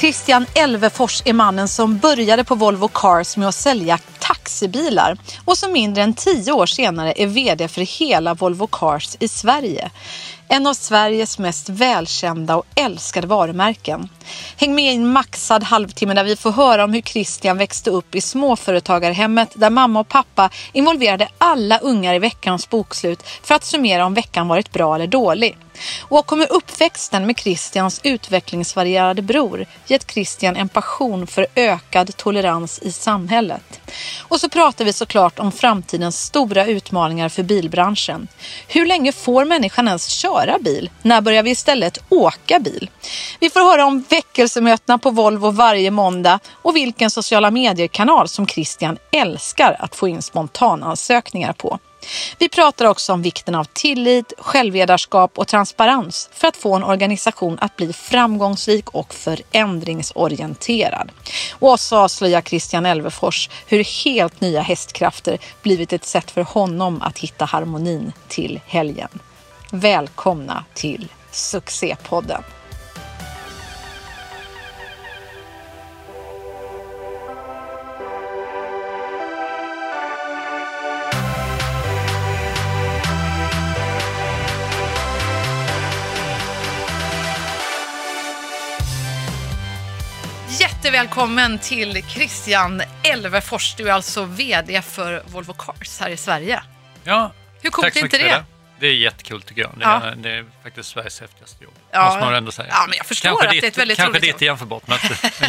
Christian Elvefors är mannen som började på Volvo Cars med att sälja taxibilar och som mindre än 10 år senare är vd för hela Volvo Cars i Sverige. En av Sveriges mest välkända och älskade varumärken. Häng med i en maxad halvtimme där vi får höra om hur Christian växte upp i småföretagarhemmet där mamma och pappa involverade alla ungar i veckans bokslut för att summera om veckan varit bra eller dålig. Och kommer uppväxten med Christians utvecklingsvarierade bror gett Christian en passion för ökad tolerans i samhället. Och så pratar vi såklart om framtidens stora utmaningar för bilbranschen. Hur länge får människan ens köra bil? När börjar vi istället åka bil? Vi får höra om väckelsemötena på Volvo varje måndag och vilken sociala mediekanal som Christian älskar att få in spontanansökningar på. Vi pratar också om vikten av tillit, självledarskap och transparens för att få en organisation att bli framgångsrik och förändringsorienterad. Och så avslöjar Christian Elvefors hur helt nya hästkrafter blivit ett sätt för honom att hitta harmonin till helgen. Välkomna till Succépodden. Välkommen till Christian Elvefors. Du är alltså vd för Volvo Cars här i Sverige. Ja, hur coolt är inte det? Det är jättekul tycker jag. Det är faktiskt Sveriges häftigaste jobb. Ja. Måste man ändå säga. Ja, men jag förstår kanske att det är ett väldigt roligt jobb. Kanske det är inte jämförbart, men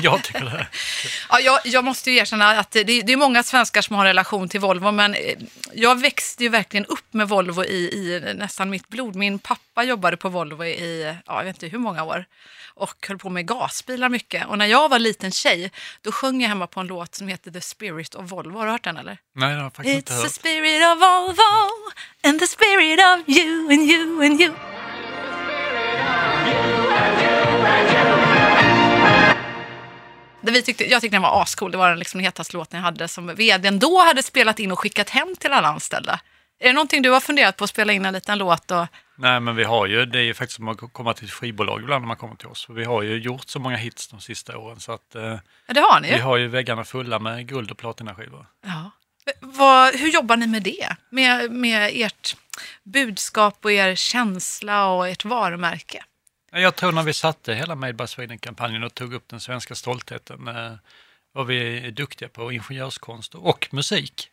jag tycker det. Ja, jag måste ju erkänna att det är många svenskar som har relation till Volvo, men jag växte ju verkligen upp med Volvo i nästan mitt blod. Min pappa jobbade på Volvo i jag vet inte hur många år. Och höll på med gasbilar mycket. Och när jag var liten tjej, då sjöng jag hemma på en låt som heter The Spirit of Volvo. Har du hört den eller? Nej, jag har faktiskt inte hört. It's the spirit of Volvo and the spirit of you and you and you. Jag tyckte den var ascool. Det var den liksom hetaste låten jag hade som vdn då hade spelat in och skickat hem till alla anställda. Är det någonting du har funderat på att spela in en liten låt och... Nej, men vi har ju, det är ju faktiskt som att komma till ett skivbolag ibland när man kommer till oss. Vi har ju gjort så många hits de sista åren så att det har ni ju. Vi har ju väggarna fulla med guld- och platinaskivor. Ja. Hur jobbar ni med det? Med ert budskap och er känsla och ert varumärke? Jag tror när vi satte hela Made by Sweden-kampanjen och tog upp den svenska stoltheten var vi duktiga på ingenjörskonst och musik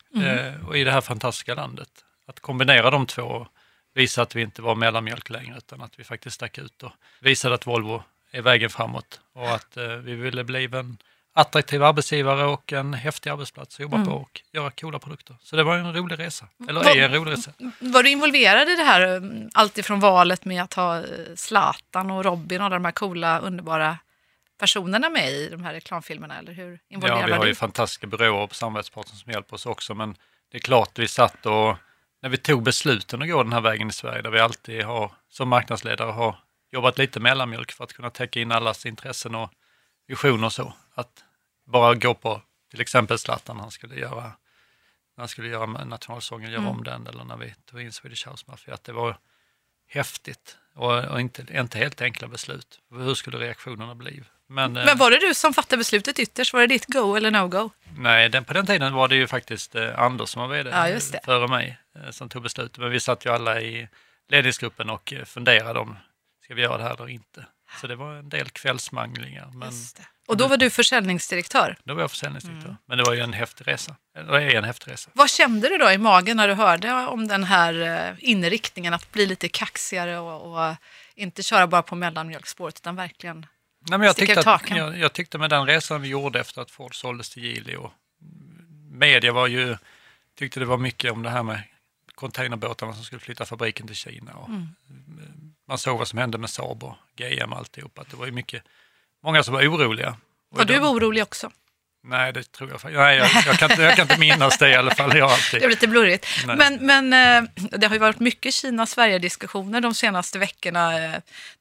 och i det här fantastiska landet. Att kombinera de två visade att vi inte var mellanmjölk längre utan att vi faktiskt stack ut och visade att Volvo är vägen framåt och att vi ville bli en attraktiv arbetsgivare och en häftig arbetsplats att jobba på och göra coola produkter. Så det var en rolig resa. Eller är en rolig resa. Var du involverad i det här alltifrån valet med att ha Zlatan och Robin och de här coola, underbara personerna med i de här reklamfilmerna? Eller hur involverad var du? Ja, vi har ju fantastiska byråer på samarbetspartner som hjälper oss också, men det är klart vi satt och när vi tog besluten att gå den här vägen i Sverige där vi alltid har som marknadsledare har jobbat lite mellanmjölk för att kunna täcka in allas intressen och visioner och så. Att bara gå på till exempel Zlatan han skulle göra nationalsången, göra om den eller när vi tog in Swedish House Mafia, att det var häftigt och inte helt enkla beslut. Hur skulle reaktionerna bli? Men var det du som fattade beslutet ytterst? Var det ditt go eller no-go? Nej, på den tiden var det ju faktiskt Anders som var vd före mig som tog beslutet. Men vi satt ju alla i ledningsgruppen och funderade om ska vi göra det här eller inte. Så det var en del kvällsmanglingar. Men, och då var du försäljningsdirektör? Då var jag försäljningsdirektör. Men det var ju en häftig resa. Vad kände du då i magen när du hörde om den här inriktningen att bli lite kaxigare och inte köra bara på mellanmjölkspåret utan verkligen... Nej, men jag tyckte med den resan vi gjorde efter att Ford såldes till Geely och media tyckte det var mycket om det här med containerbåtarna som skulle flytta fabriken till Kina och man såg vad som hände med Saab och GM och alltihop, att det var ju många som var oroliga. Var du orolig också? Nej, det tror jag faktiskt. Nej, jag kan inte minnas det i alla fall. Det är lite blurrigt. Men det har ju varit mycket Kina-Sverige-diskussioner de senaste veckorna.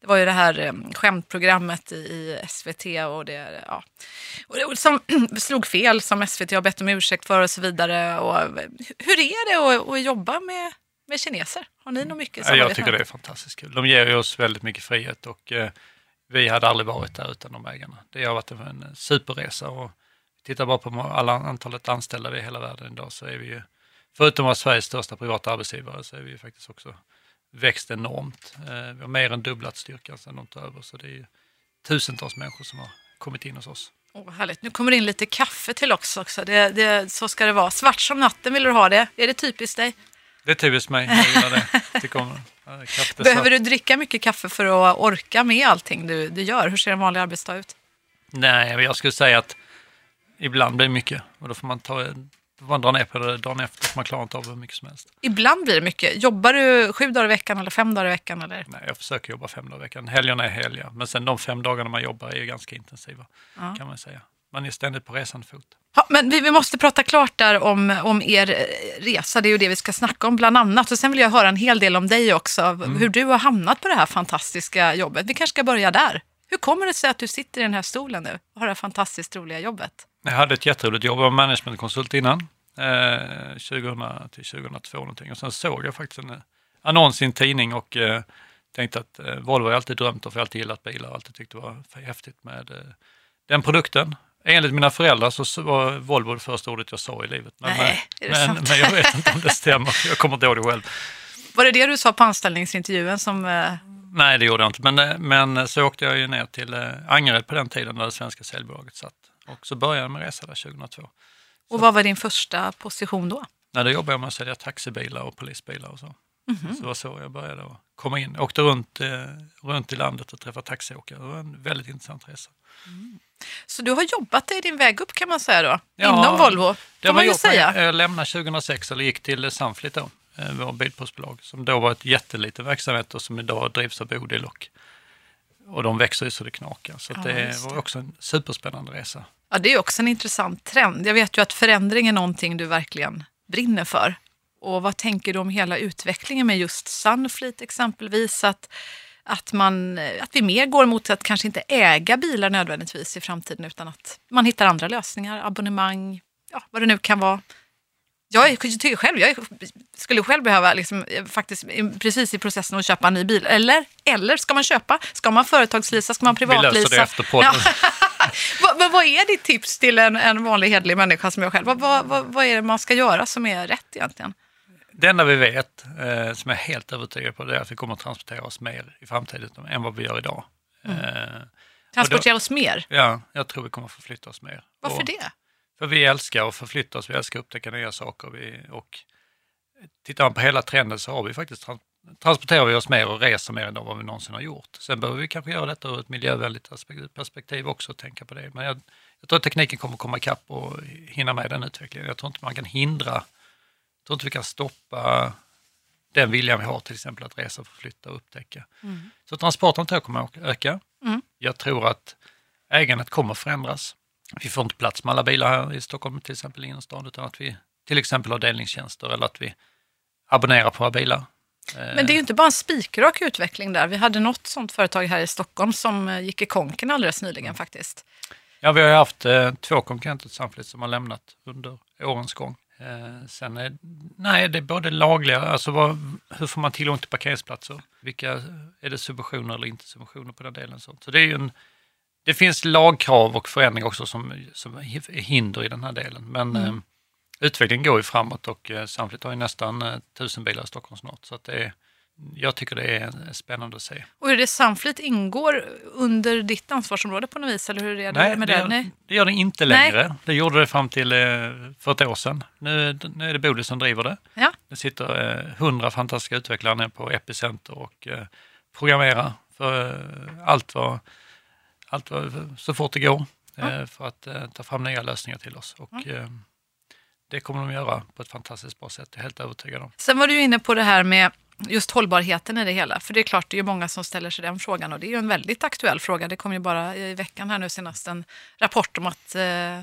Det var ju det här skämtprogrammet i SVT och det, ja. Och som slog fel, som SVT har bett om ursäkt för och så vidare. Och hur är det att jobba med kineser? Har ni nog mycket samarbete? Jag tycker det är fantastiskt kul. De ger oss väldigt mycket frihet och vi hade aldrig varit där utan de ägarna. Det har varit en superresa, och tittar bara på alla antalet anställda vi i hela världen idag, så är vi ju, förutom att vara Sveriges största privata arbetsgivare, så är vi ju faktiskt också växt enormt. Vi har mer än dubblat styrkan sedan de tar över, så det är ju tusentals människor som har kommit in hos oss. Åh, härligt. Nu kommer det in lite kaffe till också. Så ska det vara. Svart som natten, vill du ha det? Är det typiskt dig? Det är typiskt mig. Jag gillar det. Behöver du dricka mycket kaffe för att orka med allting du gör? Hur ser en vanlig arbetsdag ut? Nej, jag skulle säga att ibland blir det mycket. Och då får man vandra ner på det dagen efter, för man klarar inte av hur mycket som helst. Ibland blir det mycket. Jobbar du 7 dagar i veckan eller 5 dagar i veckan? Eller? Nej, jag försöker jobba 5 dagar i veckan. Helgerna är helger. Men sen de 5 dagarna man jobbar är ju ganska intensiva, kan man säga. Man är ständigt på resande fot. Ja, men vi måste prata klart där om er resa. Det är ju det vi ska snacka om bland annat. Och sen vill jag höra en hel del om dig också. Hur du har hamnat på det här fantastiska jobbet. Vi kanske ska börja där. Hur kommer det sig att du sitter i den här stolen nu och har det här fantastiskt roliga jobbet? Jag hade ett jätteroligt jobb. Jag var managementkonsult innan. 2000 till 2002 någonting. Och sen såg jag faktiskt en annons i en tidning och tänkte att Volvo har alltid drömt om, för jag har alltid gillat bilar och alltid tyckte det var för häftigt med den produkten. Enligt mina föräldrar så var Volvo det första ordet jag sa i livet. Men jag vet inte om det stämmer. Jag kommer inte ihåg det själv. Var det det du sa på anställningsintervjun som... Nej, det gjorde jag inte. Men så åkte jag ju ner till Angered på den tiden där det svenska säljbolaget satt. Och så började jag med resa där 2002. Och vad var din första position då? Nej, då jobbade jag med att sälja taxibilar och polisbilar och så. Mm-hmm. Så det var så jag började och komma in. Jag åkte runt i landet och träffade taxiåkare. Det var en väldigt intressant resa. Mm. Så du har jobbat i din väg upp, kan man säga då? Ja, inom Volvo, kan man ju säga. Jag lämnade 2006 eller gick till Sunfleet då. Vår bilpostbolag som då var ett jättelitet verksamhet och som idag drivs av Bodilok. Och de växer ju så det knakar. Så det var också en superspännande resa. Ja, det är också en intressant trend. Jag vet ju att förändring är någonting du verkligen brinner för. Och vad tänker du om hela utvecklingen med just Sunfleet exempelvis? Att vi mer går mot att kanske inte äga bilar nödvändigtvis i framtiden, utan att man hittar andra lösningar, abonnemang, vad det nu kan vara. Jag skulle själv behöva faktiskt precis i processen att köpa en ny bil. Eller ska man köpa? Ska man företagslisa? Ska man privatlisa? Vi löser det efter podden. Men vad är ditt tips till en vanlig hedlig människa som jag själv? Vad är det man ska göra som är rätt egentligen? Det enda vi vet, som jag är helt övertygad på, det är att vi kommer att transportera oss mer i framtiden än vad vi gör idag. Mm. Transportera oss mer? Ja, jag tror vi kommer att förflytta oss mer. Varför det? För vi älskar att förflytta oss, vi älskar att upptäcka nya saker. Och tittar man på hela trenden så har vi faktiskt transporterar vi oss mer och reser mer än vad vi någonsin har gjort. Sen behöver vi kanske göra detta ur ett miljövänligt perspektiv också och tänka på det. Men jag tror att tekniken kommer komma ikapp och hinna med den utvecklingen. Jag tror inte man kan jag tror inte vi kan stoppa den viljan vi har till exempel att resa, förflytta och upptäcka. Mm. Så transporten kommer att öka. Mm. Jag tror att ägandet kommer förändras. Vi får inte plats med alla bilar här i Stockholm till exempel i innerstan, utan att vi till exempel har delningstjänster eller att vi abonnerar på våra bilar. Men det är ju inte bara en spikrak utveckling där. Vi hade något sånt företag här i Stockholm som gick i konken alldeles nyligen faktiskt. Ja, vi har ju haft 2 konkurrenter samtidigt som har lämnat under årens gång. Det är både lagliga, alltså hur får man tillgång till parkeringsplatser? Vilka är det subventioner eller inte subventioner på den delen? Sånt. Så det är ju det finns lagkrav och förändring också som är hinder i den här delen. Men utvecklingen går ju framåt och samtidigt har ju nästan 1000 bilar i Stockholm snart. Så att jag tycker det är spännande att se. Och är det Sunfleet ingår under ditt ansvarsområde på något vis? Eller hur är det med det? Nej, det gör det inte längre. Nej. Det gjorde det fram till för ett år sedan. Nu är det Bodil som driver det. Ja. Det sitter 100 fantastiska utvecklare på Epicenter och programmerar för allt så fort det går för att ta fram nya lösningar till oss. Och det kommer de göra på ett fantastiskt bra sätt. Jag är helt övertygad om. Sen var du ju inne på det här med just hållbarheten i det hela. För det är klart, det är ju många som ställer sig den frågan. Och det är ju en väldigt aktuell fråga. Det kom ju bara i veckan här nu senast en rapport om att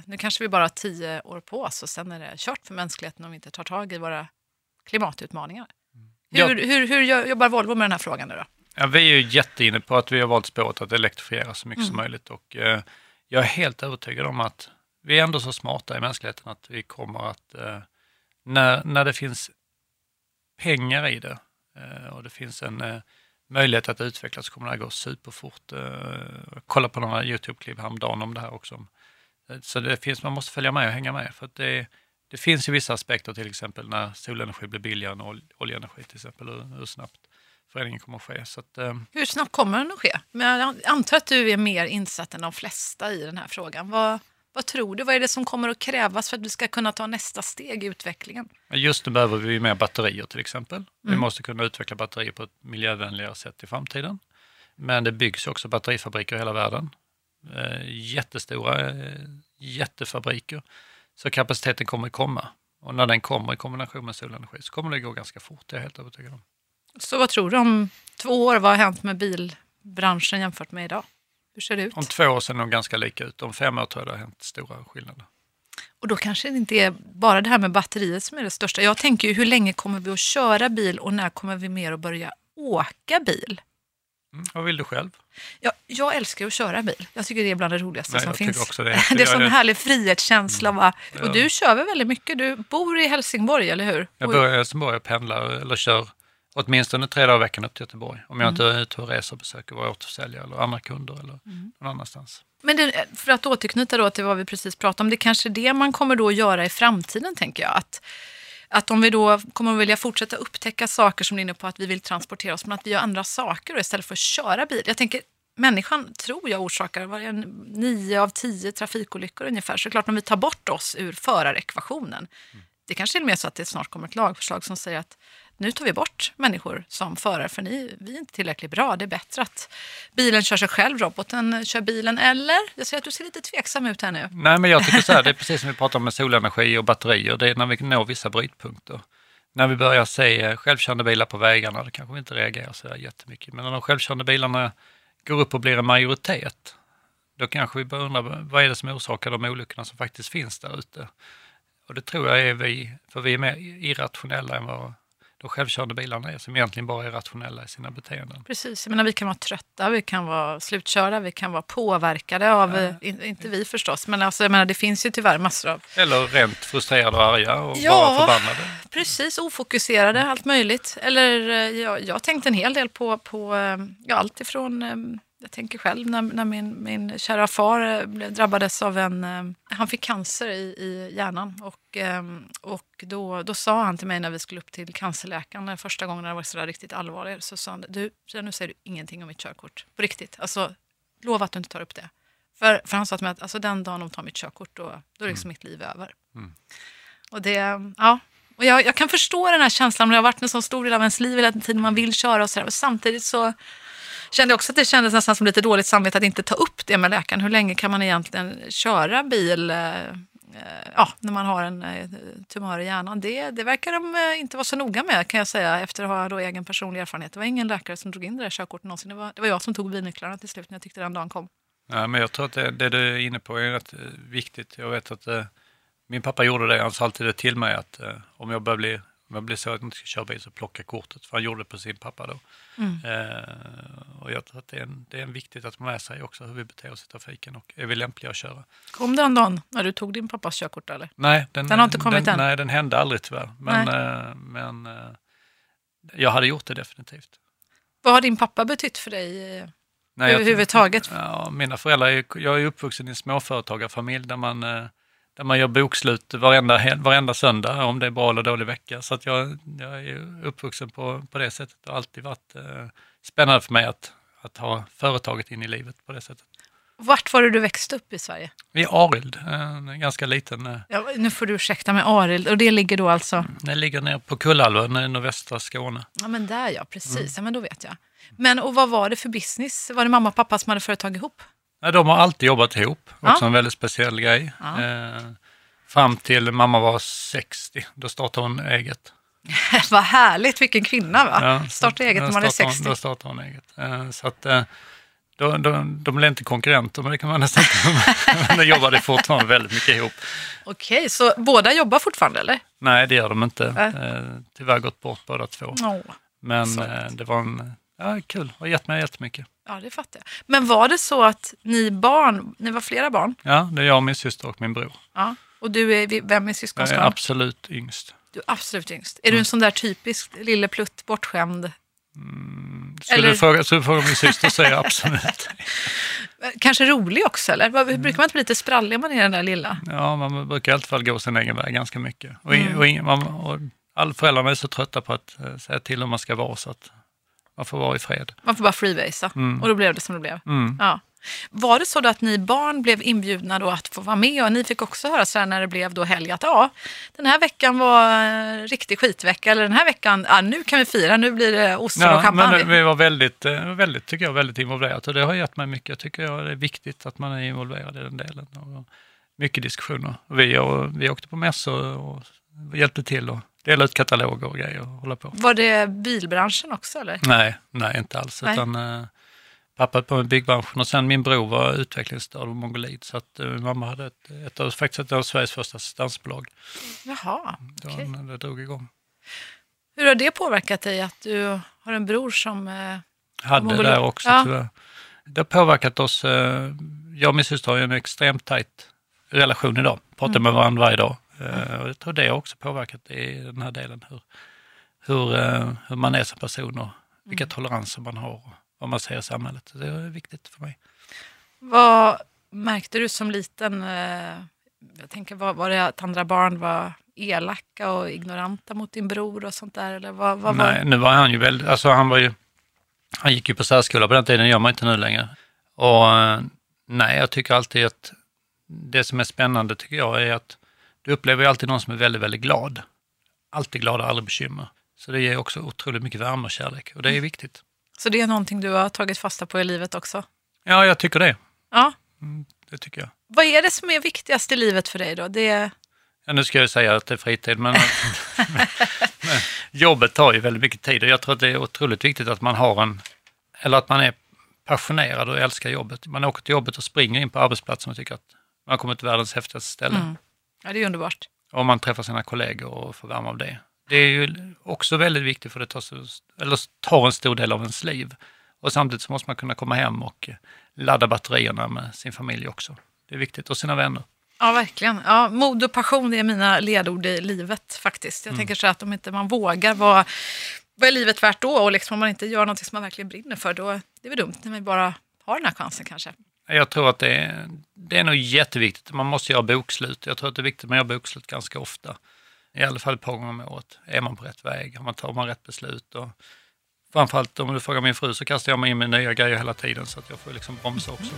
nu kanske vi bara har 10 år på oss. Och sen är det kört för mänskligheten om vi inte tar tag i våra klimatutmaningar. Hur jobbar Volvo med den här frågan nu då? Ja, vi är ju jätteinne på att vi har valt spåret att elektrifiera så mycket som möjligt. Och jag är helt övertygad om att vi är ändå så smarta i mänskligheten att vi kommer att, när det finns pengar i det och det finns en möjlighet att utvecklas kommer det här gå superfort. Kolla på några YouTube-klipp häromdagen om det här också. Så det finns, man måste följa med och hänga med. För att det finns ju vissa aspekter, till exempel när solenergi blir billigare än oljeenergi till exempel, hur snabbt förändringen kommer att ske. Så att, hur snabbt kommer den att ske? Men jag antar att du är mer insatt än de flesta i den här frågan. Vad tror du? Vad är det som kommer att krävas för att vi ska kunna ta nästa steg i utvecklingen? Just nu behöver vi mer batterier till exempel. Vi måste kunna utveckla batterier på ett miljövänligare sätt i framtiden. Men det byggs också batterifabriker i hela världen. Jättestora jättefabriker. Så kapaciteten kommer att komma. Och när den kommer i kombination med solenergi så kommer det gå ganska fort. Det är jag helt övertygad om. Så vad tror du om 2 år? Vad har hänt med bilbranschen jämfört med idag? Hur ser det ut? Om 2 år ser de ganska lika ut. Om 5 år tror jag det har hänt stora skillnader. Och då kanske det inte är bara det här med batteriet som är det största. Jag tänker ju, hur länge kommer vi att köra bil och när kommer vi mer att börja åka bil? Vad vill du själv? Jag älskar att köra bil. Jag tycker det är bland det roligaste som finns. Också det. Det är sån härlig frihetskänsla. Va? Ja. Och du kör väl väldigt mycket? Du bor i Helsingborg, eller hur? Jag bor i Helsingborg och pendlar eller kör åtminstone 3 dagar i veckan upp till Göteborg. Om jag inte är ute och reser och besöker våra återförsäljare eller andra kunder eller någon annanstans. Men det, för att återknyta då till vad vi precis pratade om, det är kanske det man kommer då göra i framtiden, tänker jag. Att om vi då kommer att vilja fortsätta upptäcka saker som är inne på att vi vill transportera oss, men att vi gör andra saker istället för att köra bil. Jag tänker, människan tror jag orsakar 9 av 10 trafikolyckor ungefär. Så klart, om vi tar bort oss ur förarekvationen. Det kanske är mer så att det snart kommer ett lagförslag som säger att nu tar vi bort människor som förare, för vi är inte tillräckligt bra. Det är bättre att bilen kör sig själv, roboten kör bilen, eller? Jag ser att du ser lite tveksam ut här nu. Nej, men jag tycker så här, det är precis som vi pratar om med solenergi och batterier. Det är när vi når vissa brytpunkter. När vi börjar se självkörande bilar på vägarna, då kanske vi inte reagerar så jättemycket. Men när de självkörande bilarna går upp och blir en majoritet, då kanske vi börjar undra, vad är det som orsakar de olyckorna som faktiskt finns där ute? Och det tror jag är vi, för vi är mer irrationella än vad de självkörande bilarna är, som egentligen bara är rationella i sina beteenden. Precis, jag menar, vi kan vara trötta, vi kan vara slutkörda, vi kan vara påverkade av, inte vi förstås, men alltså, jag menar, det finns ju tyvärr massor av... Eller rent frustrerade och arga och bara förbannade. Ja, precis, ofokuserade, allt möjligt. Eller jag tänkte en hel del på allt ifrån... Jag tänker själv när min kära far drabbades av han fick cancer i hjärnan och då sa han till mig när vi skulle upp till cancerläkaren första gången när det var så där riktigt allvarligt, så sa han, nu säger du ingenting om mitt körkort. På riktigt, alltså lova att du inte tar upp det. För han sa till mig att alltså, den dagen de tar mitt körkort då är liksom mitt liv över. Och det, ja. Och jag kan förstå den här känslan, när det har varit en så stor del av ens liv hela tiden, man vill köra och sådär, och samtidigt så kände också att det kändes nästan som lite dåligt samvete att inte ta upp det med läkaren. Hur länge kan man egentligen köra bil när man har en tumör i hjärnan? Det verkar de inte vara så noga med, kan jag säga, efter att ha då egen personlig erfarenhet. Det var ingen läkare som drog in det där körkortet någonsin. Det var jag som tog bilnycklarna till slut när jag tyckte den dagen kom. Ja, men jag tror att det du är inne på är rätt viktigt. Jag vet att min pappa gjorde det. Han sa alltid det till mig att om jag blir så att jag inte ska köra bil så plocka kortet. För han gjorde det på sin pappa då. Och jag tror att det är viktigt att man lär sig också hur vi beter oss i trafiken och är vi lämpliga att köra. Kom den dagen när du tog din pappas körkort, eller? Nej, den har inte kommit än. Nej, den hände aldrig tyvärr. Men jag hade gjort det definitivt. Vad har din pappa betytt för dig överhuvudtaget? Ja, mina föräldrar, jag är uppvuxen i en småföretagarfamilj där man gör bokslut varenda söndag, om det är bra eller dålig vecka. Så att jag är uppvuxen på det sättet. Det har alltid varit spännande för mig att ha företaget in i livet på det sättet. Vart var du växt upp i Sverige? I Arild, en ganska liten... Ja, nu får du ursäkta med Arild. Och det ligger då alltså? Det ligger ner på Kullalva, i nordvästra Skåne. Ja, men där ja, precis. Ja, men då vet jag. Men och vad var det för business? Var det mamma och pappa som hade företag ihop? De har alltid jobbat ihop, också en väldigt speciell grej. Ja. Fram till mamma var 60, då startade hon eget. Vad härligt, vilken kvinna va? Ja, startade eget när man är 60. Då startade hon eget. Så att, de blev inte konkurrenter, men det kan man nästan inte. De jobbade fortfarande väldigt mycket ihop. Okej, så båda jobbar fortfarande eller? Nej, det gör de inte. Tyvärr gått bort båda två. Men det var kul, det har gett mig jättemycket. Ja, det fattar jag. Men var det så att ni var flera barn? Ja, det är jag, min syster och min bror. Ja. Och vem är syskonskap? Jag är absolut yngst. Du är absolut yngst. Är du en sån där typisk lille plutt bortskämd? Skulle du fråga min syster säga absolut. Kanske rolig också, eller? Brukar man inte bli lite sprallig om man är den där lilla? Ja, man brukar i alla fall gå sin egen väg ganska mycket. Och alla föräldrar är så trötta på att säga till om man ska vara, så att man får vara i fred. Man får bara freebasea. Och då blev det som det blev. Ja. Var det så då att ni barn blev inbjudna då att få vara med, och ni fick också höra så här när det blev då helg att ja, den här veckan var riktig skitvecka, eller den här veckan, ja, nu kan vi fira, nu blir det ostron och champagne. Ja, men vi var väldigt, tycker jag, väldigt involverat, och det har gett mig mycket. Jag tycker det är viktigt att man är involverad i den delen, och mycket diskussioner. Vi åkte på mässor och hjälpte till och dela ut kataloger och grejer och hålla på. Var det bilbranschen också, eller? Nej, inte alls, utan... Pappa på byggbranschen, och sen min bror var utvecklingsstörd och mongolid, så att mamma hade ett av Sveriges första assistansbolag. Jaha, okej. Okay. Det drog igång. Hur har det påverkat dig att du har en bror som... Hade det där också, tyvärr. Det har påverkat oss. Jag och min syster har ju en extremt tajt relation idag. Pratar med varandra varje dag. Och jag tror det har också påverkat i den här delen. Hur man är som person och vilka toleranser man har, vad man säger i samhället. Det är viktigt för mig. Vad märkte du som liten? Jag tänker, var det att andra barn var elaka och ignoranta mot din bror och sånt där? Eller Nej, nu var han ju väldigt... Alltså han gick ju på särskola på den tiden, gör man inte nu längre. Och nej, jag tycker alltid att det som är spännande tycker jag är att du upplever alltid någon som är väldigt, väldigt glad. Alltid glad och aldrig bekymmer. Så det ger också otroligt mycket värme och kärlek. Och det är viktigt. Så det är någonting du har tagit fasta på i livet också? Ja, jag tycker det. Ja. Det tycker jag. Vad är det som är viktigast i livet för dig då? Nu ska jag säga att det är fritid, men jobbet tar ju väldigt mycket tid, och jag tror att det är otroligt viktigt att man har att man är passionerad och älskar jobbet. Man åker till jobbet och springer in på arbetsplatsen och tycker att man kommer till världens häftigaste ställe. Ja, det är underbart. Och man träffar sina kollegor och får värme av det. Det är ju också väldigt viktigt, för det tar en stor del av ens liv. Och samtidigt så måste man kunna komma hem och ladda batterierna med sin familj också. Det är viktigt, och sina vänner. Ja, verkligen. Ja, mod och passion är mina ledord i livet faktiskt. Jag tänker så att om inte man vågar, vad är livet värt då? Och liksom, om man inte gör något som man verkligen brinner för, då är det väl dumt när man bara har den här chansen kanske. Jag tror att det är nog jätteviktigt. Man måste göra bokslut. Jag tror att det är viktigt att man gör bokslut ganska ofta. I alla fall ett par gånger om året. Är man på rätt väg? Tar man rätt beslut? Och framförallt om du frågar min fru, så kastar jag mig in med nya grejer hela tiden, så att jag får liksom bromsa också.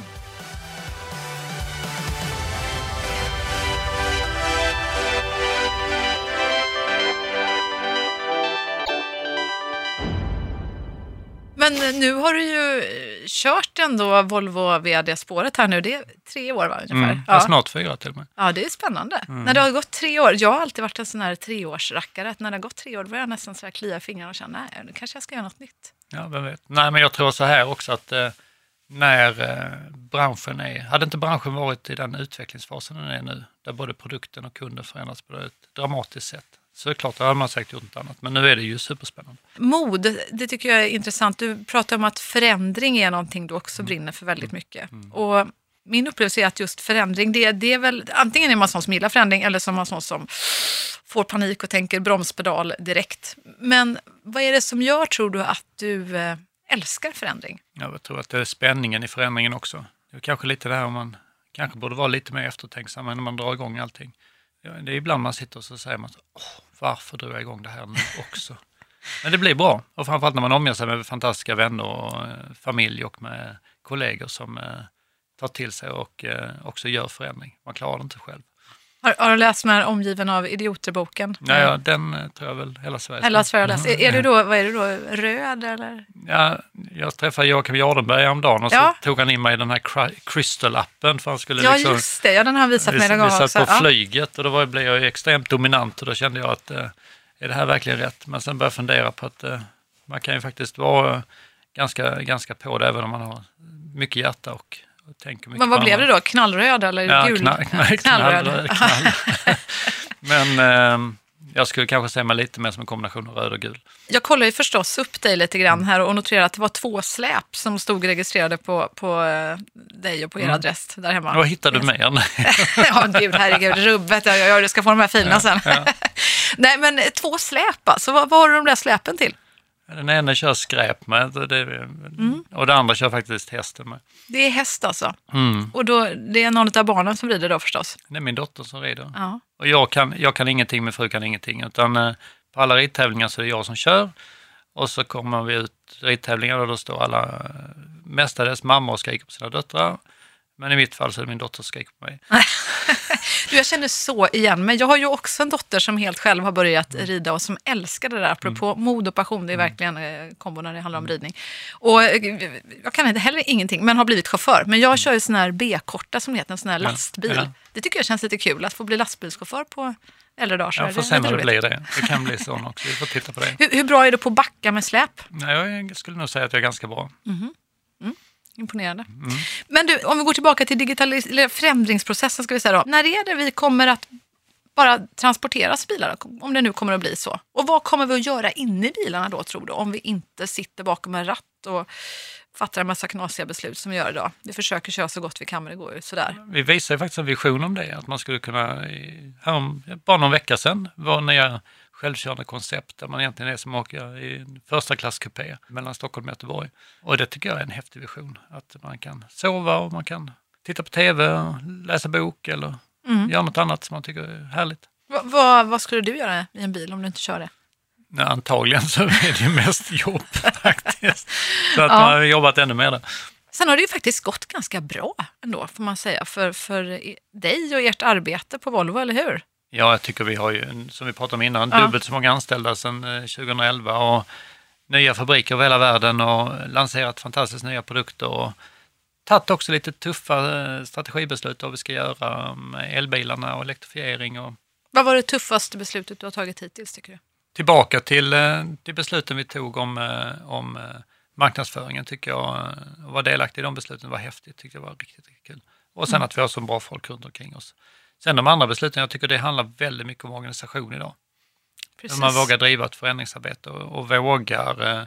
Men nu har du ju kört ändå Volvo VD-spåret här nu. Det är 3 år ungefär. Ja, snart 4 till och med. Ja, det är spännande. När det har gått 3 år. Jag har alltid varit en sån här 3-årsrackare. Att när det har gått 3 år börjar jag nästan så här klia fingrarna och känna, nej, nu kanske jag ska göra något nytt. Ja, vem vet. Nej, men jag tror så här också att hade inte branschen varit i den utvecklingsfasen den är nu, där både produkten och kunden förändras på ett dramatiskt sätt, så är klart, det har man säkert gjort något annat. Men nu är det ju superspännande. Mod, det tycker jag är intressant. Du pratar om att förändring är någonting du också brinner för väldigt mycket. Och min upplevelse är att just förändring, det är väl... Antingen är man sån som gillar förändring, eller så är man sån som får panik och tänker bromspedal direkt. Men vad är det som gör, tror du, att du älskar förändring? Jag tror att det är spänningen i förändringen också. Det är kanske lite det här, man kanske borde vara lite mer eftertänksam när man drar igång allting. Det är ibland man sitter och så säger man, varför drar jag igång det här nu också? Men det blir bra. Och framförallt när man omger sig med fantastiska vänner och familj och med kollegor som tar till sig och också gör förändring. Man klarar det inte själv. Har du läst den här Omgiven av idioterboken? Ja, den tror jag väl hela Sverige. Hela Sverige har läst. Vad är du då, röd eller? Ja, jag träffade Jacob Jardenberg om dagen, och så tog han in mig i den här Crystal-appen, för han skulle just det. Ja, den har han visat mig en gång också. På flyget, och då blev jag ju extremt dominant, och då kände jag att är det här verkligen rätt? Men sen började jag fundera på att man kan ju faktiskt vara ganska på det, även om man har mycket hjärta och... Men vad blev det då? Knallröd eller gul? Knallröd. Men jag skulle kanske säga mig lite mer som en kombination av röd och gul. Jag kollar ju förstås upp dig lite grann här och noterar att det var 2 släp som stod registrerade på dig och på er adress där hemma. Vad hittade du med igen? Ja, gud, herregud, rubbet. Jag ska få de här fina sen. Nej, men 2 släp, alltså. Vad har du de där släpen till? Den ena kör skräp med och det andra kör faktiskt hästen med. Det är häst alltså? Mm. Och då, det är någon av barnen som rider då förstås? Det är min dotter som rider. Ja. Och jag kan ingenting, min fru kan ingenting. Utan på alla ridtävlingar så är det jag som kör. Och så kommer vi ut ridtävlingar och då står alla mestadels mamma och skriker på sina döttrar. Men i mitt fall så är det min dotter som skriker på mig. Du, jag känner så igen. Men jag har ju också en dotter som helt själv har börjat rida och som älskar det där. Apropå mod och passion, det är verkligen kombo när det handlar om ridning. Och jag kan inte heller ingenting, men har blivit chaufför. Men jag kör ju sån här B-korta som heter en sån här lastbil. Ja. Det tycker jag känns lite kul att få bli lastbilschaufför på äldre dagar. Ja, för sen det blir det. Det kan bli så också. Vi får titta på det. Hur bra är du på att backa med släp? Jag skulle nog säga att jag är ganska bra. Imponerande. Men du, om vi går tillbaka till förändringsprocessen ska vi säga då. När är det vi kommer att bara transporteras bilar, om det nu kommer att bli så? Och vad kommer vi att göra inne i bilarna då, tror du? Om vi inte sitter bakom en ratt och fattar en massa knasiga beslut som vi gör idag. Vi försöker köra så gott vi kan, men det går ju sådär. Vi visar ju faktiskt en vision om det, att man skulle kunna, bara någon vecka sedan, vår nya självkörande koncept där man egentligen är som åker i en första klasskupé mellan Stockholm och Göteborg. Och det tycker jag är en häftig vision. Att man kan sova och man kan titta på tv, läsa bok eller göra något annat som man tycker är härligt. Vad skulle du göra i en bil om du inte kör det? Nej, antagligen så är det mest jobb faktiskt. Så att man har jobbat ännu mer där. Sen har det ju faktiskt gått ganska bra ändå, får man säga, för dig och ert arbete på Volvo, eller hur? Ja, jag tycker vi har ju, som vi pratade om innan, dubbelt så många anställda sedan 2011 och nya fabriker över hela världen och lanserat fantastiskt nya produkter och tagit också lite tuffa strategibeslut vad vi ska göra med elbilarna och elektrifiering. Vad var det tuffaste beslutet du har tagit hittills, tycker du? Tillbaka till besluten vi tog om marknadsföringen, tycker jag, och var delaktig i de besluten var häftigt, tycker jag var riktigt, riktigt kul. Och sen att vi har så bra folk runt omkring oss. Sen de andra besluten, jag tycker det handlar väldigt mycket om organisation idag. Precis. Man vågar driva ett förändringsarbete och vågar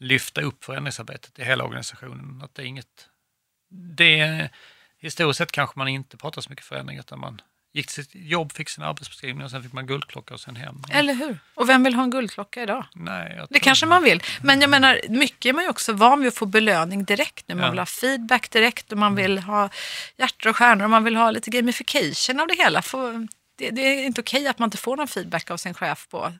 lyfta upp förändringsarbetet i hela organisationen. Att det är inget, historiskt sett kanske man inte pratar så mycket förändring, utan man gick till sitt jobb, fick sin arbetsbeskrivning och sen fick man guldklocka och sen hem. Eller hur? Och vem vill ha en guldklocka idag? Nej, det kanske man vill. Men jag menar, mycket är man ju också van vid att få belöning direkt nu. Man vill ha feedback direkt och man vill ha hjärtor och stjärnor och man vill ha lite gamification av det hela. För det är inte okej att man inte får någon feedback av sin chef på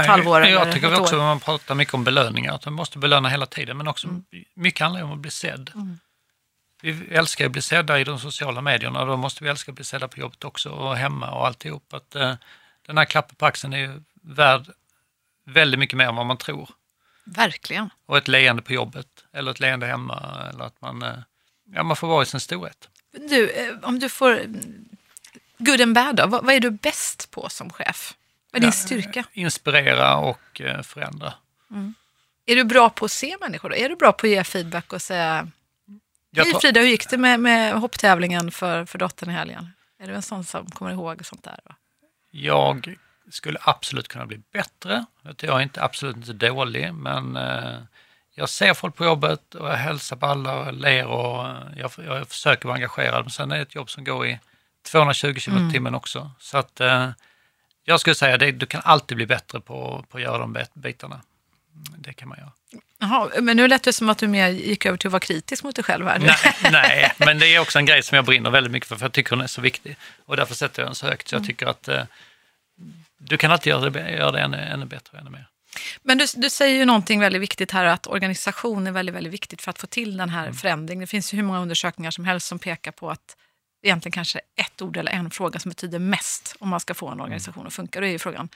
ett halvår eller ett år. Jag tycker också att man pratar mycket om belöningar. Att man måste belöna hela tiden, men också mycket handlar om att bli sedd. Vi älskar att bli sedda i de sociala medierna, då måste vi älska att bli sedda på jobbet också och hemma och alltihop. Att, den här klappen på axeln är ju värd väldigt mycket mer än vad man tror. Verkligen. Och ett leende på jobbet eller ett leende hemma, eller att man får vara i sin storhet. Du, om du får good and bad då, vad är du bäst på som chef? Vad är din styrka? Inspirera och förändra. Är du bra på att se människor då? Är du bra på att ge feedback och säga... Hej Frida, hur gick det med hopptävlingen för dottern i helgen? Är du en sån som kommer ihåg och sånt där? Va? Jag skulle absolut kunna bli bättre. Jag är absolut inte dålig, men jag ser folk på jobbet och jag hälsar på alla och ler och jag försöker vara engagerad. Men sen är det ett jobb som går i 220 km timmen också. Så att, jag skulle säga att du kan alltid bli bättre på att göra de bitarna. Det kan man göra. Jaha, men nu lät det som att du mer gick över till att vara kritisk mot dig själv här. Nej, men det är också en grej som jag brinner väldigt mycket för jag tycker hon är så viktig. Och därför sätter jag den så högt. Så jag tycker att du kan alltid göra det ännu bättre och ännu mer. Men du säger ju någonting väldigt viktigt här, att organisation är väldigt, väldigt viktigt för att få till den här förändringen. Det finns ju hur många undersökningar som helst som pekar på att egentligen kanske ett ord eller en fråga som betyder mest om man ska få en organisation att funka. Då är ju frågan,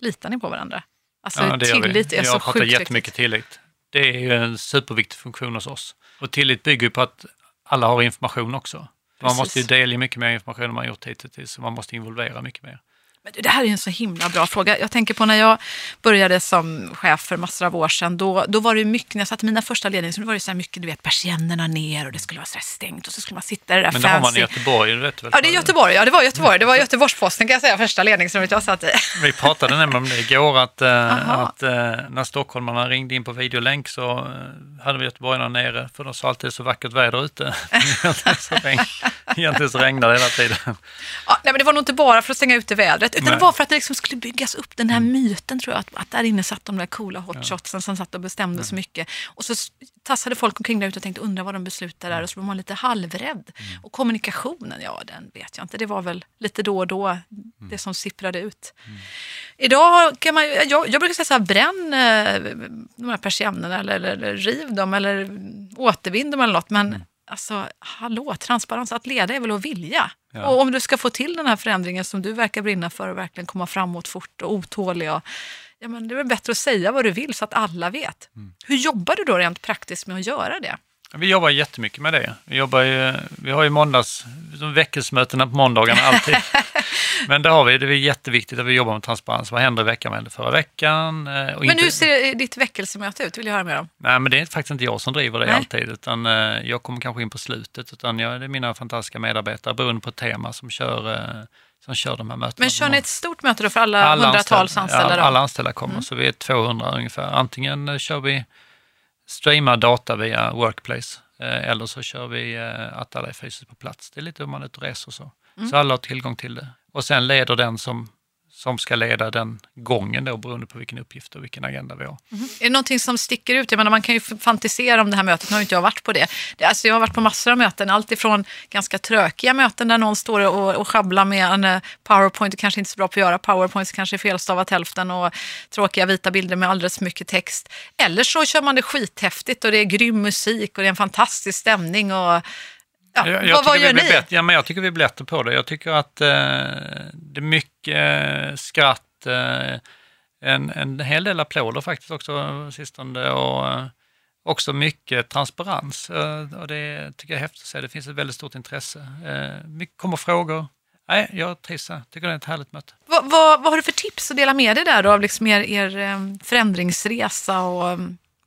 litar ni på varandra? Alltså, tillit är så sjukt viktigt. Jag pratar jättemycket tillit. Det är ju en superviktig funktion hos oss. Och tillit bygger ju på att alla har information också. Man måste ju dela mycket mer information än man gjort hittills. Så man måste involvera mycket mer. Men det här är ju en så himla bra fråga. Jag tänker på när jag började som chef för massor av år sedan. Då var det mycket, när jag satt i mina första ledningar, var det så här mycket, du vet, persiennerna ner och det skulle vara så här stängt och så skulle man sitta där fancy. Men då var man i Göteborg, rätt väl? Ja, det är Göteborg. Ja, det var Göteborg. Det var Göteborgsposten, kan jag säga, första ledningsrummet jag satt i. Vi pratade nämligen om det igår att när stockholmarna ringde in på videolänk så hade vi göteborgarna nere, för de sa alltid så vackert väder ute. Egentligen så regnade det hela tiden. Ja, nej, men det var nog inte bara för att stänga ute vädret, utan det var för att det liksom skulle byggas upp den här myten, tror jag, att där inne satt de där coola hotshotsen som satt och bestämde så mycket. Och så tassade folk omkring där ute och tänkte undra vad de beslutade där, och så blev man lite halvrädd. Och kommunikationen, ja, den vet jag inte. Det var väl lite då och då det som sipprade ut. Idag kan man ju, jag brukar säga så här, bränn de här persiennerna eller riv dem eller återvinn dem eller något, men alltså, hallå, transparens, att leda är väl att vilja. Ja. Och om du ska få till den här förändringen som du verkar brinna för och verkligen komma framåt fort och otålig, ja, men det är väl bättre att säga vad du vill så att alla vet. Mm. Hur jobbar du då rent praktiskt med att göra det? Vi jobbar jättemycket med det. Vi har ju måndags, de veckelsmötena på måndagarna alltid. Men det har vi, det är jätteviktigt att vi jobbar med transparens. Vad hände i veckan, vad hände förra veckan? Och men hur ser ditt veckelsemöte ut? Vill jag höra mer om? Nej, men det är faktiskt inte jag som driver det alltid, utan jag kommer kanske in på slutet. Utan det är mina fantastiska medarbetare, beroende på tema, som kör de här mötena. Men kör ni ett stort möte då för alla hundratals anställda? Ja, alla anställda kommer, så vi är 200 ungefär. Antingen kör vi streama data via Workplace, eller så kör vi att alla är fysiskt på plats. Det är lite om man är ute och reser och så. Så alla har tillgång till det. Och sen leder den som ska leda den gången då, beroende på vilken uppgift och vilken agenda vi har. Är det någonting som sticker ut? Jag menar, man kan ju fantisera om det här mötet. Nu har inte jag varit på det. Alltså, jag har varit på massor av möten. Allt ifrån ganska trökiga möten där någon står och sjabblar med en PowerPoint. Det kanske inte är så bra på att göra. PowerPoint kanske är felstavat hälften och tråkiga vita bilder med alldeles mycket text. Eller så kör man det skithäftigt och det är grym musik och det är en fantastisk stämning och... Ja, jag tycker vi blir bättre på det. Jag tycker att det är mycket skratt, en hel del applåder faktiskt också sistone, och också mycket transparens. Och det tycker jag är häftigt att se. Det finns ett väldigt stort intresse. Mycket kommer frågor. Nej, jag trivs. Tycker det är ett härligt möte. Vad har du för tips att dela med dig där då, av liksom er förändringsresa och...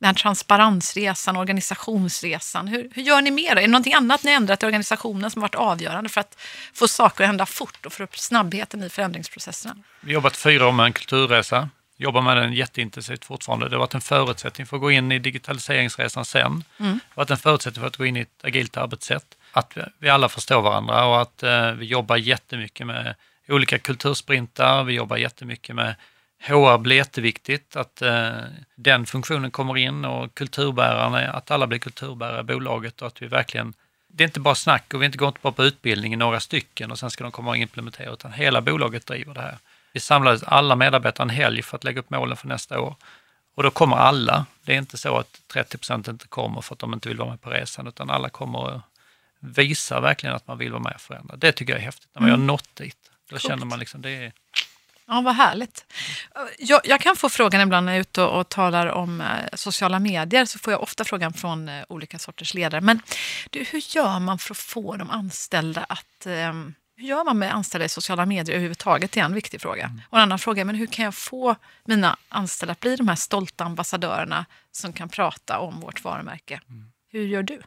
Den här transparensresan, organisationsresan. Hur gör ni mer? Är det någonting annat ni ändrat i organisationen som varit avgörande för att få saker att hända fort och få upp snabbheten i förändringsprocesserna? Vi har jobbat 4 år med en kulturresa. Jobbar med den jätteintensivt fortfarande. Det har varit en förutsättning för att gå in i digitaliseringsresan sen. Det har varit en förutsättning för att gå in i ett agilt arbetssätt. Att vi alla förstår varandra och att vi jobbar jättemycket med olika kultursprintar. Vi jobbar jättemycket med HR, blir jätteviktigt att den funktionen kommer in, och kulturbärarna, att alla blir kulturbärare i bolaget, och att vi verkligen, det är inte bara snack och vi går inte bara på utbildning i några stycken och sen ska de komma och implementera, utan hela bolaget driver det här. Vi samlades alla medarbetare en helg för att lägga upp målen för nästa år, och då kommer alla. Det är inte så att 30% inte kommer för att de inte vill vara med på resan, utan alla kommer och visar verkligen att man vill vara med och förändra. Det tycker jag är häftigt när man har nått dit. Då känner man liksom, det är... Ja, vad härligt. Jag kan få frågan ibland när jag är ute och talar om sociala medier, så får jag ofta frågan från olika sorters ledare. Men du, hur gör man för att få de anställda att... Hur gör man med anställda i sociala medier överhuvudtaget? Det är en viktig fråga. Och en annan fråga är, men hur kan jag få mina anställda att bli de här stolta ambassadörerna som kan prata om vårt varumärke? Hur gör du?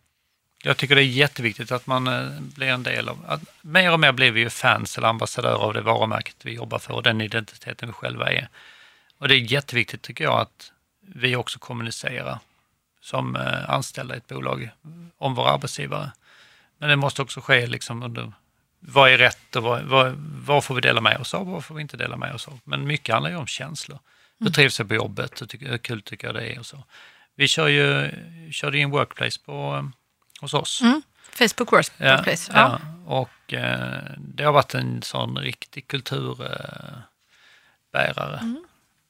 Jag tycker det är jätteviktigt att man blir en del av... Att mer och mer blir vi ju fans eller ambassadörer av det varumärket vi jobbar för och den identiteten vi själva är. Och det är jätteviktigt, tycker jag, att vi också kommunicerar som anställda i ett bolag om våra arbetsgivare. Men det måste också ske liksom under... Vad är rätt och vad får vi dela med oss av och vad får vi inte dela med oss av? Men mycket handlar ju om känslor. Hur trivs jag på jobbet? Hur kul tycker jag det är? Och så. Vi körde in Workplace på... hos oss. Facebook Workplace. Ja. Och det har varit en sån riktig kulturbärare.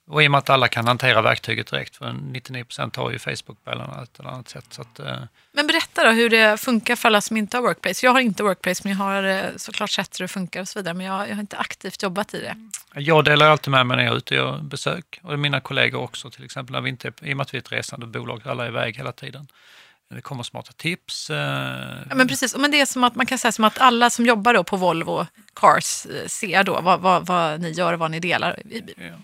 Och i och med att alla kan hantera verktyget direkt, för 99% har ju Facebook-bärarna ett eller annat sätt. Så att, Men berätta då hur det funkar för alla som inte har Workplace. Jag har inte Workplace, men jag har såklart sett hur det funkar och så vidare, men jag har inte aktivt jobbat i det. Jag delar alltid med mig när jag är ute och besök, och mina kollegor också till exempel, när vi inte, i och med att vi är ett resande bolag, alla är iväg hela tiden. Det kommer smarta tips. Ja, men precis. Men det är som att man kan säga som att alla som jobbar då på Volvo Cars ser då vad ni gör och vad ni delar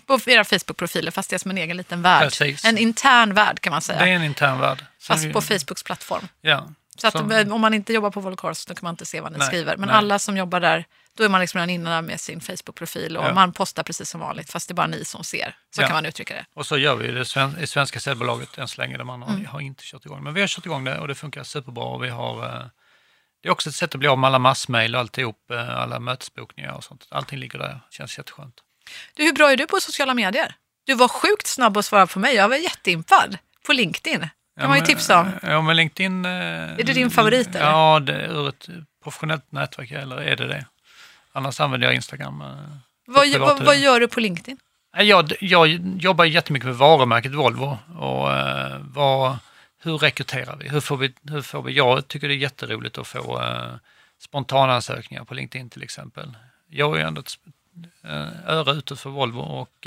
på era Facebook-profiler, fast det är som en egen liten värld. Precis. En intern värld kan man säga. Det är en intern värld. Fast på Facebooks plattform. Ja. Så att om man inte jobbar på Volvo Cars, då kan man inte se vad ni skriver. Men alla som jobbar där, då är man liksom redan inne med sin Facebook-profil och man postar precis som vanligt, fast det är bara ni som ser. Så kan man uttrycka det. Och så gör vi det i svenska säljbolaget än så länge, där man har inte kört igång. Men vi har kört igång det och det funkar superbra, och vi har Det är också ett sätt att bli av med alla massmejl och alltihop, alla mötesbokningar och sånt. Allting ligger där. Känns jätteskönt. Du, hur bra är du på sociala medier? Du var sjukt snabb att svara på mig. Jag var jätteimpad på LinkedIn. Kan man ju tipsa om. Ja, men LinkedIn... Är det din favorit eller? Ja, det är ur ett professionellt nätverk eller är det det? Annars använder jag Instagram. Vad gör du på LinkedIn? Jag jobbar jättemycket med varumärket Volvo och hur rekryterar vi? Hur får vi? Jag tycker det är jätteroligt att få spontana ansökningar på LinkedIn till exempel. Jag är ändå ett öra ute för Volvo och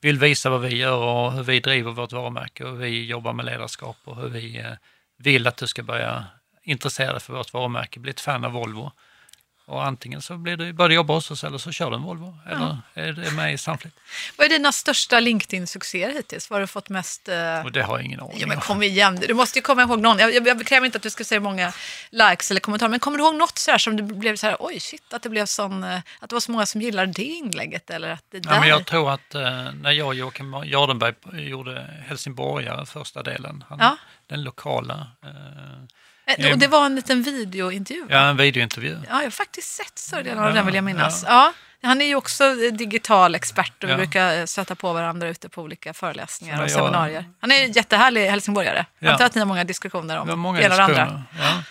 vill visa vad vi gör och hur vi driver vårt varumärke och hur vi jobbar med ledarskap och hur vi vill att du ska börja intressera dig för vårt varumärke, bli ett fan av Volvo. Och antingen så blir du börjar jobba hos oss eller så kör du en Volvo. Eller är det med i Sunfleet. Vad är dina största LinkedIn-succéer hittills? Vad har du fått mest... Och det har jag ingen aning. Ja, men kom igen. Du måste ju komma ihåg någon. Jag kräver inte att du ska se många likes eller kommentarer. Men kommer du ihåg något så här som du blev så här... Oj, shit, att det var så många som gillade det inlägget? Eller att det där... Ja, men jag tror att när jag och Jörgen Jardenberg gjorde Helsingborgare första delen. Den lokala... Och det var en liten videointervju. Ja, en videointervju. Ja, jag har faktiskt sett så det av den vill jag minnas. Ja. Ja, han är ju också digital expert och vi brukar stöta på varandra ute på olika föreläsningar och seminarier. Han är ju jättehärlig helsingborgare. Jag antar att ni har många diskussioner om andra. Ja.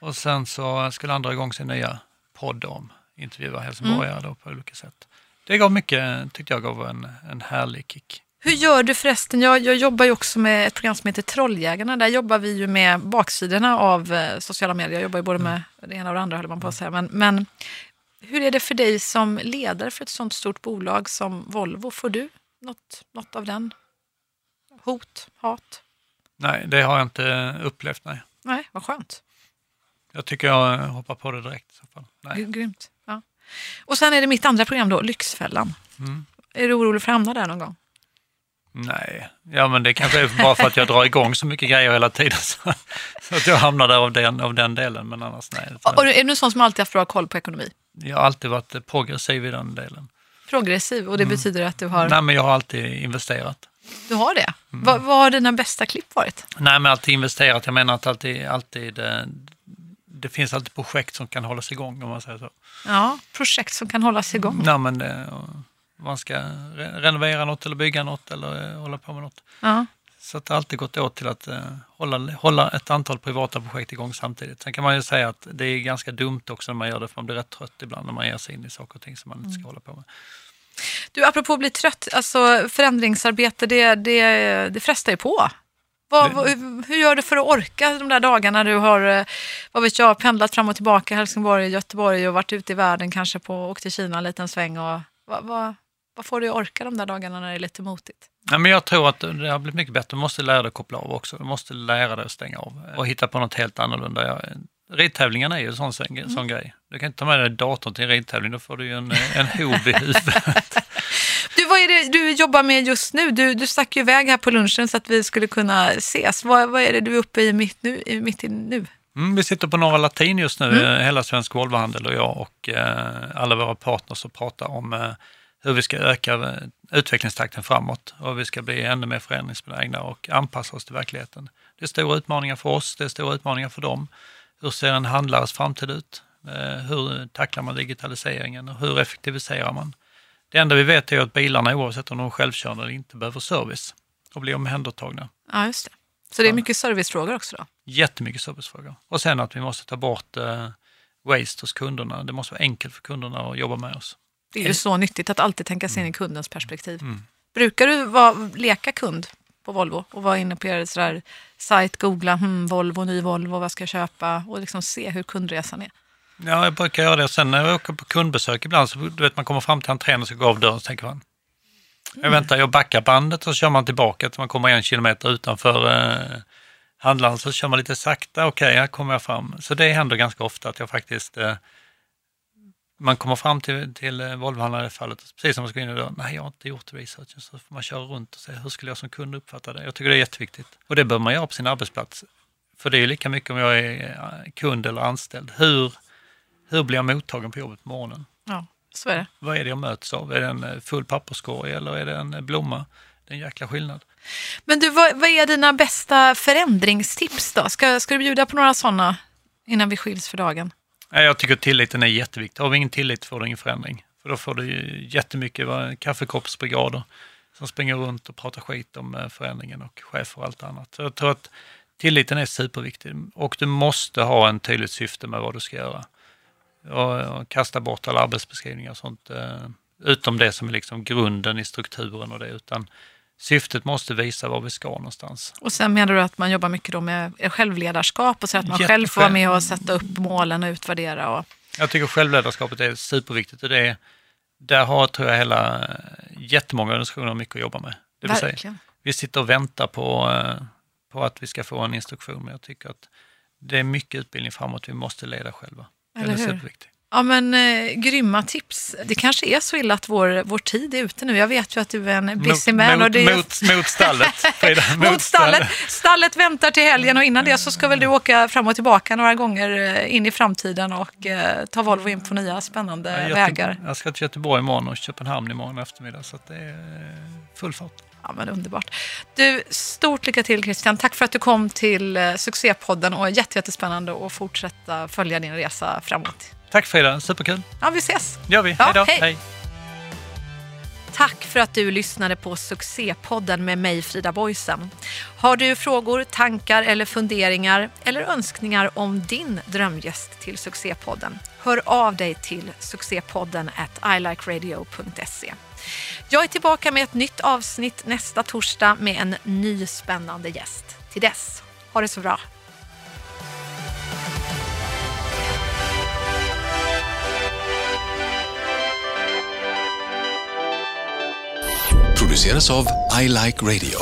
Och sen så skulle andra igång sin nya podd om intervjua helsingborgare då på olika sätt. Det gav mycket, tyckte jag gav en härlig kick. Hur gör du förresten? Jag jobbar ju också med ett program som heter Trolljägarna. Där jobbar vi ju med baksidorna av sociala medier. Jag jobbar ju både med det ena och det andra, höll man på att säga. Men hur är det för dig som ledare för ett sånt stort bolag som Volvo? Får du något av den? Hot? Hat? Nej, det har jag inte upplevt, nej. Nej, vad skönt. Jag tycker jag hoppar på det direkt i så fall. Nej. Grymt, ja. Och sen är det mitt andra program då, Lyxfällan. Mm. Är du orolig för att hamna där någon gång? Nej, ja, men det kanske är bara för att jag drar igång så mycket grejer hela tiden så att jag hamnar där av den delen, men annars nej. Och är du sån som alltid haft bra koll på ekonomi? Jag har alltid varit progressiv i den delen. Progressiv, och det betyder att du har... Nej, men jag har alltid investerat. Du har det? Mm. Vad har dina bästa klipp varit? Nej, men alltid investerat. Jag menar att alltid det finns alltid projekt som kan hållas igång, om man säger så. Ja, projekt som kan hållas igång. Nej, men det... man ska renovera något eller bygga något eller hålla på med något. Ja. Så att det alltid gått åt till att hålla ett antal privata projekt igång samtidigt. Sen kan man ju säga att det är ganska dumt också när man gör det, för man blir rätt trött ibland när man ger sig in i saker och ting som man inte ska hålla på med. Du, apropå att bli trött, alltså förändringsarbete, det frestar ju på. Hur gör du för att orka de där dagarna du har, vad vet jag, pendlat fram och tillbaka Helsingborg, Göteborg och varit ute i världen kanske åkt till Kina en liten sväng och... Vad får du orka de där dagarna när det är lite motigt? Ja, men jag tror att det har blivit mycket bättre. Du måste lära dig att koppla av också. Du måste lära dig att stänga av och hitta på något helt annorlunda. Ridtävlingarna är ju en sån grej. Du kan inte ta med dig datorn till en ridtävling. Då får du ju en hov i huvudet. Du, vad är det du jobbar med just nu? Du stack ju iväg här på lunchen så att vi skulle kunna ses. Vad är det du är uppe i mitt i nu? Vi sitter på Norra Latin just nu, hela Svensk Volvohandel och jag och alla våra partners och pratar om hur vi ska öka utvecklingstakten framåt och vi ska bli ännu mer förändringsbenägna och anpassa oss till verkligheten. Det är stora utmaningar för oss, det är stora utmaningar för dem. Hur ser en handlares framtid ut? Hur tacklar man digitaliseringen och hur effektiviserar man? Det enda vi vet är att bilarna, oavsett om de är självkörande eller inte, behöver service och blir omhändertagna. Ja, just det. Så det är mycket servicefrågor också då? Jättemycket servicefrågor. Och sen att vi måste ta bort waste hos kunderna. Det måste vara enkelt för kunderna att jobba med oss. Det är ju så nyttigt att alltid tänka sig in i kundens perspektiv. Mm. Brukar du leka kund på Volvo och vara inne på er sådär sajt, googla Volvo, ny Volvo, vad ska jag köpa och liksom se hur kundresan är? Ja, jag brukar göra det. Sen när jag åker på kundbesök ibland så du vet man kommer fram till entrén och så går av dörren så tänker man jag backar bandet och så kör man tillbaka till man kommer 1 kilometer utanför handlaren så kör man lite sakta, okej, här kommer jag fram. Så det händer ganska ofta att jag faktiskt man kommer fram till Volvohandlaren i fallet och precis som man ska in i dörren, nej jag har inte gjort researchen, så får man köra runt och se hur skulle jag som kund uppfatta det. Jag tycker det är jätteviktigt och det bör man göra på sin arbetsplats för det är ju lika mycket om jag är kund eller anställd. Hur blir jag mottagen på jobbet på morgonen? Ja. Så är det. Vad är det jag möts av? Är det en full papperskorg eller är det en blomma? Det är en jäkla skillnad. Men du, vad är dina bästa förändringstips då? Ska du bjuda på några sådana innan vi skiljs för dagen? Jag tycker tilliten är jätteviktig. Har vi ingen tillit får du ingen förändring. För då får du jättemycket kaffekoppsbrigader som springer runt och pratar skit om förändringen och chefer och allt annat. Så jag tror att tilliten är superviktig och du måste ha en tydligt syfte med vad du ska göra. Och kasta bort alla arbetsbeskrivningar och sånt, utom det som är liksom grunden i strukturen och det, utan syftet måste visa var vi ska någonstans. Och sen menar du att man jobbar mycket då med självledarskap och så att man själv får vara med och sätta upp målen och utvärdera? Och... Jag tycker självledarskapet är superviktigt och det är, där har tror jag hela jättemånga organisationer mycket att jobba med. Det vill säga, vi sitter och väntar på att vi ska få en instruktion, men jag tycker att det är mycket utbildning framåt, vi måste leda själva. Eller hur? Ja, men grymma tips. Det kanske är så illa att vår tid är ute nu. Jag vet ju att du är en busy man. Mot stallet. Frida, mot stallet. Stallet väntar till helgen och innan det så ska väl du åka fram och tillbaka några gånger in i framtiden och ta Volvo in på nya spännande vägar. Jag ska till Göteborg imorgon och Köpenhamn imorgon eftermiddag, så att det är full fart. Ja, men underbart. Du, stort lycka till Christian. Tack för att du kom till Succépodden och jättespännande att fortsätta följa din resa framåt. Tack Frida, superkul. Ja, vi ses. Gör vi. Ja, hejdå. Hej. Tack för att du lyssnade på Succépodden med mig, Frida Boysen. Har du frågor, tankar eller funderingar eller önskningar om din drömgäst till Succépodden? Hör av dig till succépodden@ilikeradio.se. Jag är tillbaka med ett nytt avsnitt nästa torsdag med en ny spännande gäst. Till dess, ha det så bra. Produceras av I Like Radio.